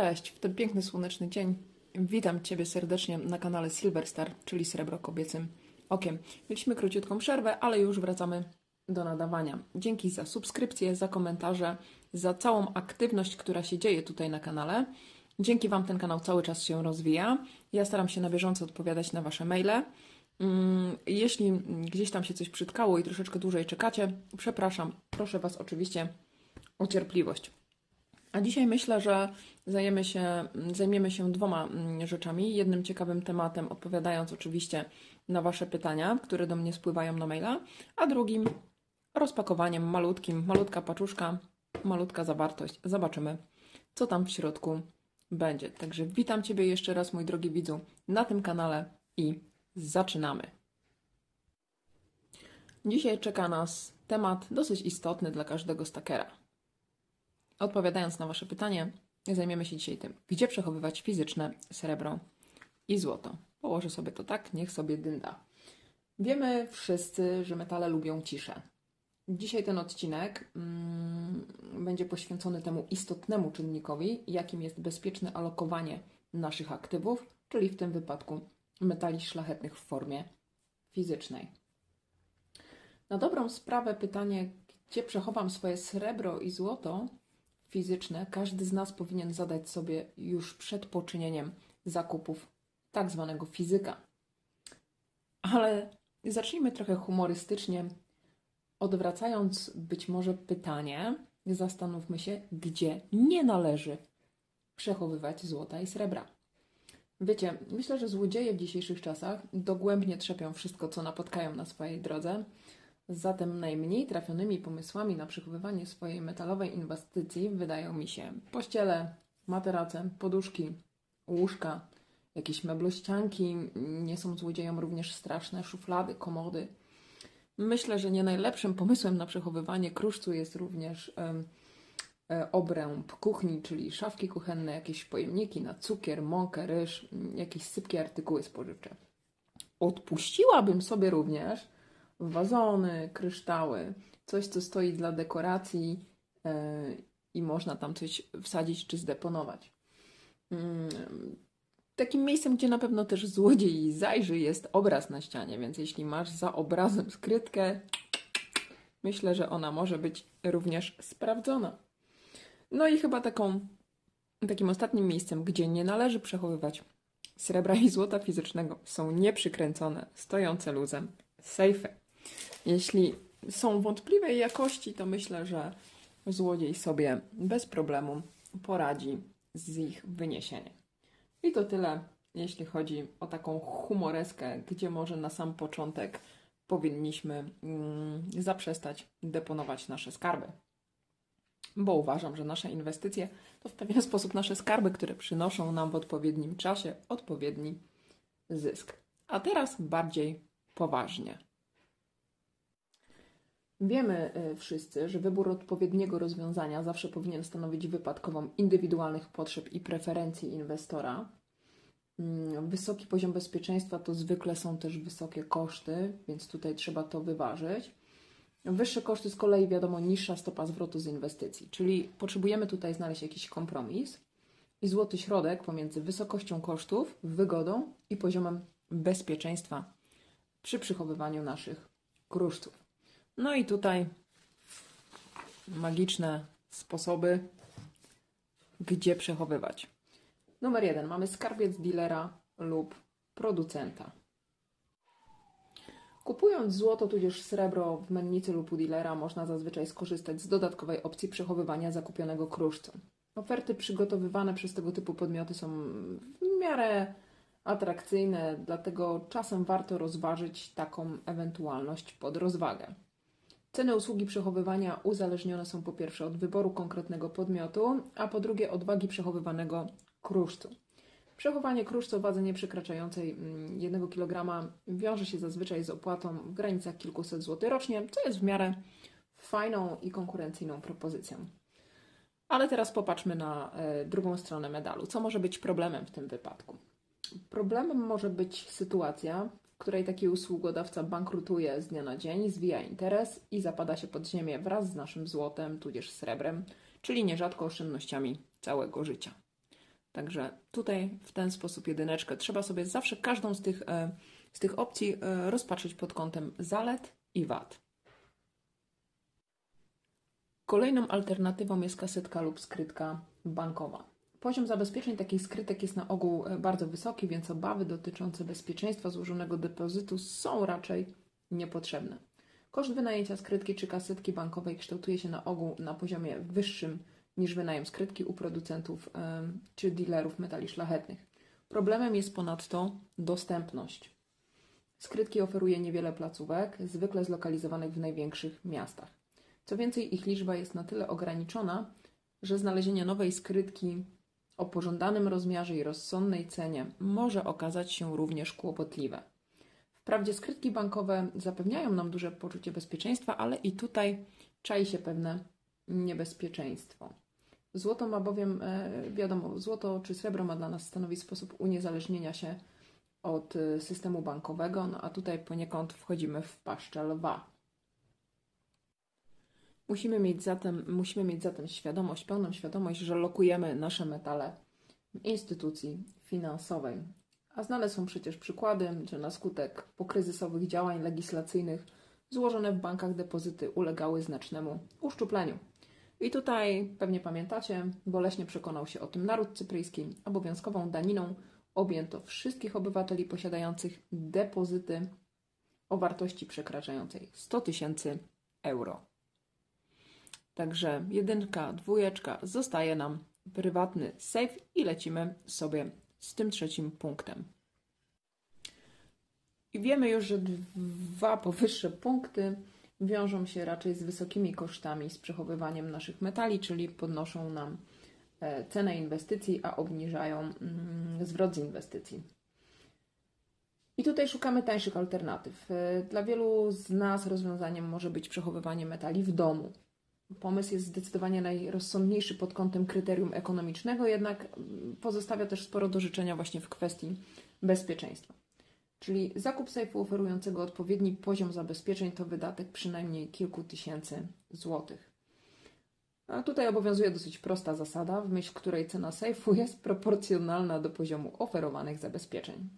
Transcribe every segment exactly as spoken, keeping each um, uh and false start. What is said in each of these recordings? Cześć, w ten piękny, słoneczny dzień witam Ciebie serdecznie na kanale Silverstar, czyli Srebro kobiecym okiem. Mieliśmy króciutką przerwę, ale już wracamy do nadawania. Dzięki za subskrypcję, za komentarze, za całą aktywność, która się dzieje tutaj na kanale. Dzięki Wam ten kanał cały czas się rozwija. Ja staram się na bieżąco odpowiadać na Wasze maile. Jeśli gdzieś tam się coś przytkało i troszeczkę dłużej czekacie, przepraszam, proszę Was oczywiście o cierpliwość. A dzisiaj myślę, że zajmiemy się, zajmiemy się dwoma rzeczami. Jednym ciekawym tematem, odpowiadając oczywiście na Wasze pytania, które do mnie spływają na maila, a drugim rozpakowaniem malutkim, malutka paczuszka, malutka zawartość. Zobaczymy, co tam w środku będzie. Także witam Ciebie jeszcze raz, mój drogi widzu, na tym kanale i zaczynamy. Dzisiaj czeka nas temat dosyć istotny dla każdego stakera. Odpowiadając na Wasze pytanie, zajmiemy się dzisiaj tym, gdzie przechowywać fizyczne srebro i złoto. Położę sobie to tak, niech sobie dynda. Wiemy wszyscy, że metale lubią ciszę. Dzisiaj ten odcinek mm, będzie poświęcony temu istotnemu czynnikowi, jakim jest bezpieczne alokowanie naszych aktywów, czyli w tym wypadku metali szlachetnych w formie fizycznej. Na dobrą sprawę pytanie, gdzie przechowam swoje srebro i złoto fizyczne, każdy z nas powinien zadać sobie już przed poczynieniem zakupów tak zwanego fizyka. Ale zacznijmy trochę humorystycznie, odwracając być może pytanie, zastanówmy się, gdzie nie należy przechowywać złota i srebra. Wiecie, myślę, że złodzieje w dzisiejszych czasach dogłębnie trzepią wszystko, co napotkają na swojej drodze. Zatem najmniej trafionymi pomysłami na przechowywanie swojej metalowej inwestycji wydają mi się pościele, materace, poduszki, łóżka, jakieś meblościanki. Nie są złodziejom również straszne szuflady, komody. Myślę, że nie najlepszym pomysłem na przechowywanie kruszcu jest również y, y, obręb kuchni, czyli szafki kuchenne, jakieś pojemniki na cukier, mąkę, ryż, jakieś sypkie artykuły spożywcze. Odpuściłabym sobie również wazony, kryształy, coś, co stoi dla dekoracji yy, i można tam coś wsadzić czy zdeponować. Yy, takim miejscem, gdzie na pewno też złodziej zajrzy, jest obraz na ścianie, więc jeśli masz za obrazem skrytkę, myślę, że ona może być również sprawdzona. No i chyba taką, takim ostatnim miejscem, gdzie nie należy przechowywać srebra i złota fizycznego, są nieprzykręcone, stojące luzem sejfy. Jeśli są wątpliwej jakości, to myślę, że złodziej sobie bez problemu poradzi z ich wyniesieniem. I to tyle, jeśli chodzi o taką humoreskę, gdzie może na sam początek powinniśmy mm, zaprzestać deponować nasze skarby. Bo uważam, że nasze inwestycje to w pewien sposób nasze skarby, które przynoszą nam w odpowiednim czasie odpowiedni zysk. A teraz bardziej poważnie. Wiemy wszyscy, że wybór odpowiedniego rozwiązania zawsze powinien stanowić wypadkową indywidualnych potrzeb i preferencji inwestora. Wysoki poziom bezpieczeństwa to zwykle są też wysokie koszty, więc tutaj trzeba to wyważyć. Wyższe koszty z kolei, wiadomo, niższa stopa zwrotu z inwestycji, czyli potrzebujemy tutaj znaleźć jakiś kompromis i złoty środek pomiędzy wysokością kosztów, wygodą i poziomem bezpieczeństwa przy przechowywaniu naszych kruszców. No i tutaj magiczne sposoby, gdzie przechowywać. Numer jeden. Mamy skarbiec dealera lub producenta. Kupując złoto tudzież srebro w mennicy lub u dealera można zazwyczaj skorzystać z dodatkowej opcji przechowywania zakupionego kruszcu. Oferty przygotowywane przez tego typu podmioty są w miarę atrakcyjne, dlatego czasem warto rozważyć taką ewentualność pod rozwagę. Ceny usługi przechowywania uzależnione są po pierwsze od wyboru konkretnego podmiotu, a po drugie od wagi przechowywanego kruszcu. Przechowanie kruszcu o wadze nie przekraczającej jednego kilograma wiąże się zazwyczaj z opłatą w granicach kilkuset złotych rocznie, co jest w miarę fajną i konkurencyjną propozycją. Ale teraz popatrzmy na drugą stronę medalu. Co może być problemem w tym wypadku? Problemem może być sytuacja, w której taki usługodawca bankrutuje z dnia na dzień, zwija interes i zapada się pod ziemię wraz z naszym złotem, tudzież srebrem, czyli nierzadko oszczędnościami całego życia. Także tutaj w ten sposób jedyneczkę. Trzeba sobie zawsze każdą z tych, z tych opcji rozpatrzyć pod kątem zalet i wad. Kolejną alternatywą jest kasetka lub skrytka bankowa. Poziom zabezpieczeń takich skrytek jest na ogół bardzo wysoki, więc obawy dotyczące bezpieczeństwa złożonego depozytu są raczej niepotrzebne. Koszt wynajęcia skrytki czy kasetki bankowej kształtuje się na ogół na poziomie wyższym niż wynajem skrytki u producentów czy dealerów metali szlachetnych. Problemem jest ponadto dostępność. Skrytki oferuje niewiele placówek, zwykle zlokalizowanych w największych miastach. Co więcej, ich liczba jest na tyle ograniczona, że znalezienie nowej skrytki o pożądanym rozmiarze i rozsądnej cenie może okazać się również kłopotliwe. Wprawdzie skrytki bankowe zapewniają nam duże poczucie bezpieczeństwa, ale i tutaj czai się pewne niebezpieczeństwo. Złoto ma bowiem, wiadomo, złoto czy srebro ma dla nas stanowić sposób uniezależnienia się od systemu bankowego, no a tutaj poniekąd wchodzimy w paszczę lwa. Musimy mieć zatem, musimy mieć zatem świadomość, pełną świadomość, że lokujemy nasze metale w instytucji finansowej. A znane są przecież przykłady, że na skutek pokryzysowych działań legislacyjnych złożone w bankach depozyty ulegały znacznemu uszczupleniu. I tutaj, pewnie pamiętacie, boleśnie przekonał się o tym naród cypryjski. Obowiązkową daniną objęto wszystkich obywateli posiadających depozyty o wartości przekraczającej sto tysięcy euro. Także jedynka, dwójeczka, zostaje nam prywatny safe i lecimy sobie z tym trzecim punktem. I wiemy już, że dwa powyższe punkty wiążą się raczej z wysokimi kosztami, z przechowywaniem naszych metali, czyli podnoszą nam cenę inwestycji, a obniżają zwrot z inwestycji. I tutaj szukamy tańszych alternatyw. Dla wielu z nas rozwiązaniem może być przechowywanie metali w domu. Pomysł jest zdecydowanie najrozsądniejszy pod kątem kryterium ekonomicznego, jednak pozostawia też sporo do życzenia właśnie w kwestii bezpieczeństwa. Czyli zakup sejfu oferującego odpowiedni poziom zabezpieczeń to wydatek przynajmniej kilku tysięcy złotych. A tutaj obowiązuje dosyć prosta zasada, w myśl której cena sejfu jest proporcjonalna do poziomu oferowanych zabezpieczeń.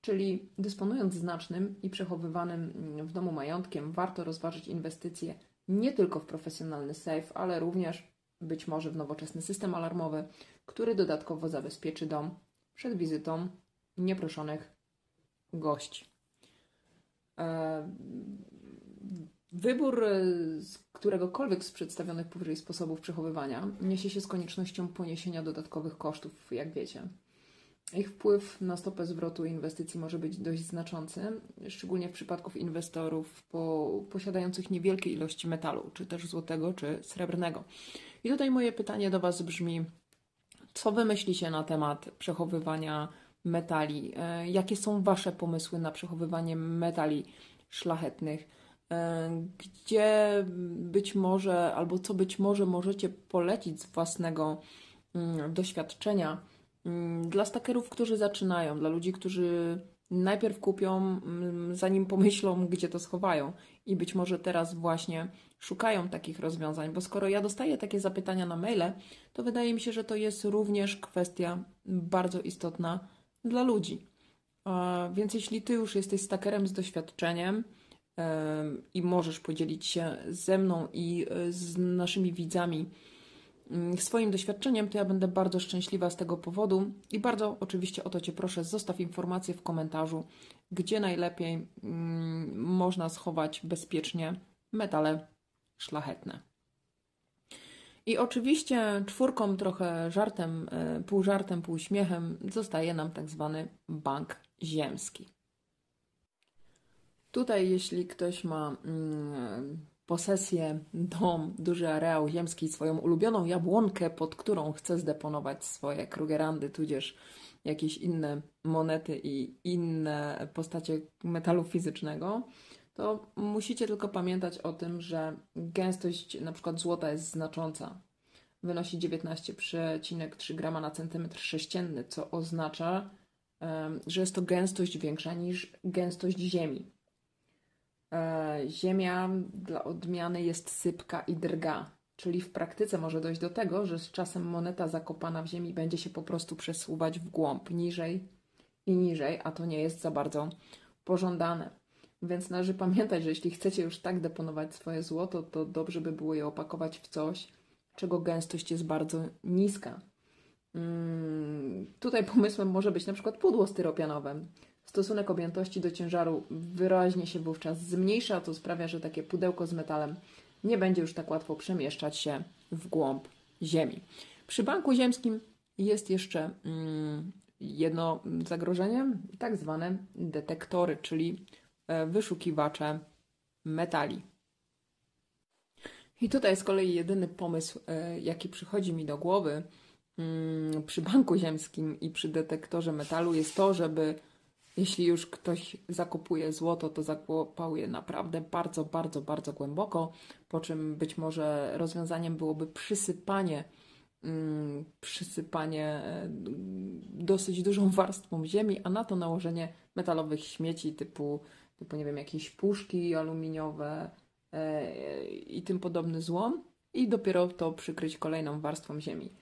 Czyli dysponując znacznym i przechowywanym w domu majątkiem, warto rozważyć inwestycje nie tylko w profesjonalny sejf, ale również być może w nowoczesny system alarmowy, który dodatkowo zabezpieczy dom przed wizytą nieproszonych gości. Wybór z któregokolwiek z przedstawionych powyżej sposobów przechowywania niesie się z koniecznością poniesienia dodatkowych kosztów, jak wiecie. Ich wpływ na stopę zwrotu inwestycji może być dość znaczący, szczególnie w przypadku inwestorów po, posiadających niewielkie ilości metalu, czy też złotego, czy srebrnego. I tutaj moje pytanie do Was brzmi, co Wy myślicie na temat przechowywania metali? Jakie są Wasze pomysły na przechowywanie metali szlachetnych? Gdzie być może, albo co być może możecie polecić z własnego doświadczenia dla stakerów, którzy zaczynają, dla ludzi, którzy najpierw kupią, zanim pomyślą, gdzie to schowają i być może teraz właśnie szukają takich rozwiązań, bo skoro ja dostaję takie zapytania na maile, to wydaje mi się, że to jest również kwestia bardzo istotna dla ludzi. Więc jeśli Ty już jesteś stakerem z doświadczeniem i możesz podzielić się ze mną i z naszymi widzami swoim doświadczeniem, to ja będę bardzo szczęśliwa z tego powodu i bardzo oczywiście o to Cię proszę, zostaw informację w komentarzu, gdzie najlepiej mm, można schować bezpiecznie metale szlachetne. I oczywiście czwórką, trochę żartem, pół żartem, pół śmiechem, zostaje nam tak zwany bank ziemski. Tutaj jeśli ktoś ma Mm, posesję, dom, duży areał ziemski, swoją ulubioną jabłonkę, pod którą chce zdeponować swoje Krugerrandy, tudzież jakieś inne monety i inne postacie metalu fizycznego, to musicie tylko pamiętać o tym, że gęstość np. złota jest znacząca. Wynosi dziewiętnaście przecinek trzy grama na centymetr sześcienny, co oznacza, że jest to gęstość większa niż gęstość ziemi. Ziemia dla odmiany jest sypka i drga, Czyli w praktyce może dojść do tego, że z czasem moneta zakopana w ziemi będzie się po prostu przesuwać w głąb, niżej i niżej, a to nie jest za bardzo pożądane. Więc należy pamiętać, że jeśli chcecie już tak deponować swoje złoto, to dobrze by było je opakować w coś, czego gęstość jest bardzo niska. Hmm, tutaj pomysłem może być na przykład pudło styropianowe. Stosunek objętości do ciężaru wyraźnie się wówczas zmniejsza, a to sprawia, że takie pudełko z metalem nie będzie już tak łatwo przemieszczać się w głąb ziemi. Przy banku ziemskim jest jeszcze mm, jedno zagrożenie, tak zwane detektory, czyli wyszukiwacze metali. I tutaj z kolei jedyny pomysł, jaki przychodzi mi do głowy mm, przy banku ziemskim i przy detektorze metalu jest to, żeby jeśli już ktoś zakopuje złoto, to zakopał je naprawdę bardzo, bardzo, bardzo głęboko, po czym być może rozwiązaniem byłoby przysypanie, mm, przysypanie dosyć dużą warstwą ziemi, a na to nałożenie metalowych śmieci typu, typu nie wiem, jakieś puszki aluminiowe e, i tym podobny złom i dopiero to przykryć kolejną warstwą ziemi.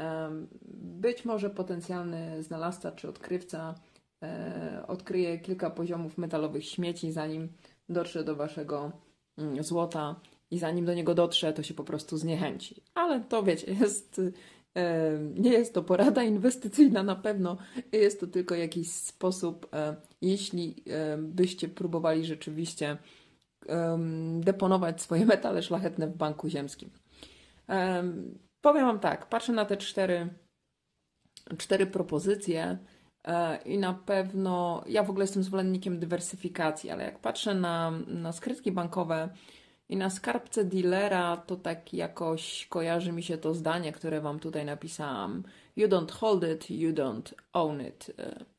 E, być może potencjalny znalazca czy odkrywca odkryje kilka poziomów metalowych śmieci, zanim dotrze do waszego złota i zanim do niego dotrze, to się po prostu zniechęci. Ale to wiecie, jest, nie jest to porada inwestycyjna na pewno, jest to tylko jakiś sposób, jeśli byście próbowali rzeczywiście deponować swoje metale szlachetne w banku ziemskim. Powiem Wam tak, patrzę na te cztery, cztery propozycje, i na pewno, ja w ogóle jestem zwolennikiem dywersyfikacji, ale jak patrzę na, na skrytki bankowe i na skarbce dealera, to tak jakoś kojarzy mi się to zdanie, które Wam tutaj napisałam. You don't hold it, you don't own it.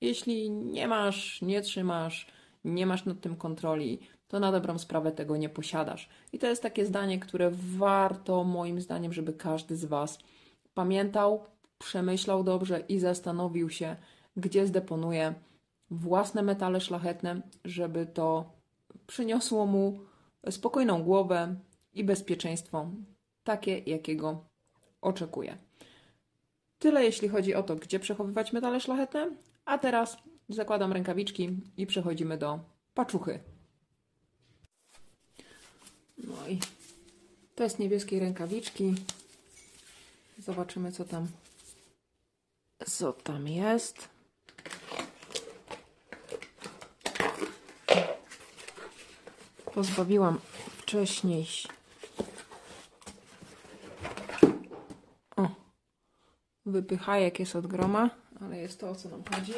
Jeśli nie masz, nie trzymasz, nie masz nad tym kontroli, to na dobrą sprawę tego nie posiadasz. I to jest takie zdanie, które warto moim zdaniem, żeby każdy z Was pamiętał, przemyślał dobrze i zastanowił się, gdzie zdeponuje własne metale szlachetne, żeby to przyniosło mu spokojną głowę i bezpieczeństwo, takie jakiego oczekuje. Tyle jeśli chodzi o to, gdzie przechowywać metale szlachetne, a teraz zakładam rękawiczki i przechodzimy do paczuchy. No i test niebieskiej rękawiczki. Zobaczymy, co tam, co tam jest. Pozbawiłam wcześniej o, wypychajek jest od groma, ale jest to, o co nam chodzi.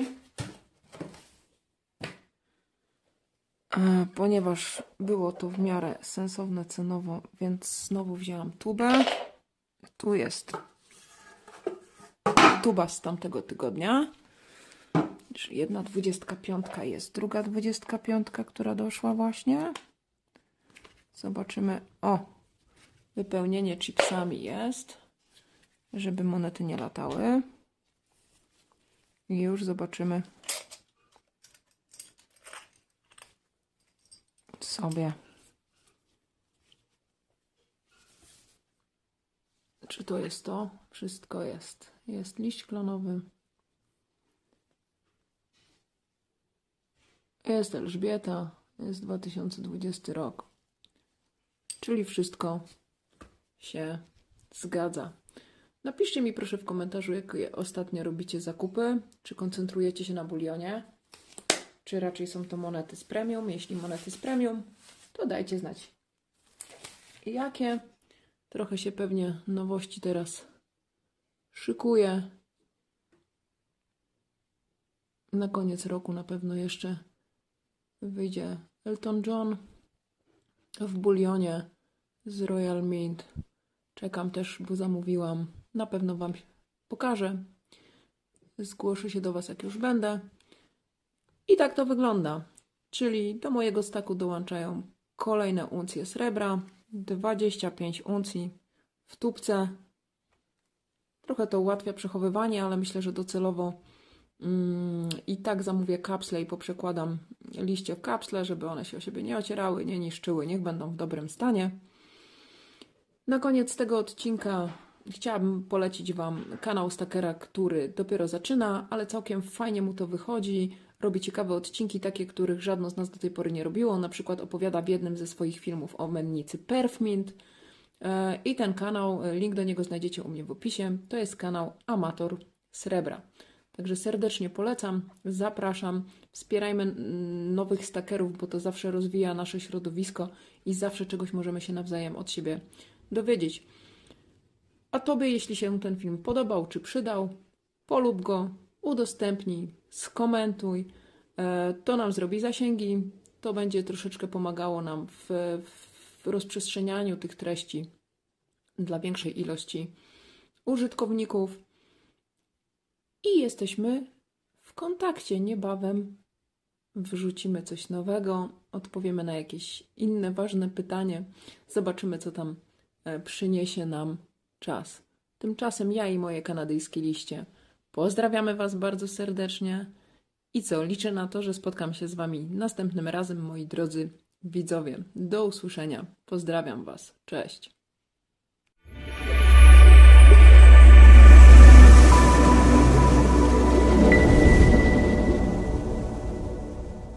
E, ponieważ było to w miarę sensowne cenowo, więc znowu wzięłam tubę. Tu jest tuba z tamtego tygodnia. Jedna dwudziestka piątka jest, druga dwudziestka piątka, która doszła właśnie. Zobaczymy. O, wypełnienie chipsami jest, żeby monety nie latały. I już zobaczymy sobie, czy to jest to. Wszystko jest. Jest liść klonowy. Jest Elżbieta. Jest dwa tysiące dwudziesty rok. Czyli wszystko się zgadza. Napiszcie mi proszę w komentarzu, jakie ostatnio robicie zakupy. Czy koncentrujecie się na bulionie? Czy raczej są to monety z premium? Jeśli monety z premium, to dajcie znać, jakie. Trochę się pewnie nowości teraz szykuję. Na koniec roku na pewno jeszcze wyjdzie Elton John w bulionie z Royal Mint. Czekam też, bo zamówiłam. Na pewno Wam pokażę. Zgłoszę się do Was, jak już będę. I tak to wygląda. Czyli do mojego staku dołączają kolejne uncje srebra. dwadzieścia pięć uncji w tubce. Trochę to ułatwia przechowywanie, ale myślę, że docelowo mm, i tak zamówię kapsle i poprzekładam liście w kapsle, żeby one się o siebie nie ocierały, nie niszczyły, niech będą w dobrym stanie. Na koniec tego odcinka chciałabym polecić Wam kanał Stakera, który dopiero zaczyna, ale całkiem fajnie mu to wychodzi. Robi ciekawe odcinki, takie, których żadno z nas do tej pory nie robiło. Na przykład opowiada w jednym ze swoich filmów o mennicy Perfmint. I ten kanał, link do niego znajdziecie u mnie w opisie. To jest kanał Amator Srebra. Także serdecznie polecam, zapraszam, wspierajmy nowych stakerów, bo to zawsze rozwija nasze środowisko i zawsze czegoś możemy się nawzajem od siebie dowiedzieć. A Tobie, jeśli się ten film podobał czy przydał, polub go, udostępnij, skomentuj. To nam zrobi zasięgi, to będzie troszeczkę pomagało nam w, w rozprzestrzenianiu tych treści dla większej ilości użytkowników. I jesteśmy w kontakcie. Niebawem wrzucimy coś nowego, odpowiemy na jakieś inne ważne pytanie, zobaczymy, co tam przyniesie nam czas. Tymczasem ja i moje kanadyjskie liście pozdrawiamy Was bardzo serdecznie i co, liczę na to, że spotkam się z Wami następnym razem, moi drodzy widzowie. Do usłyszenia. Pozdrawiam Was. Cześć.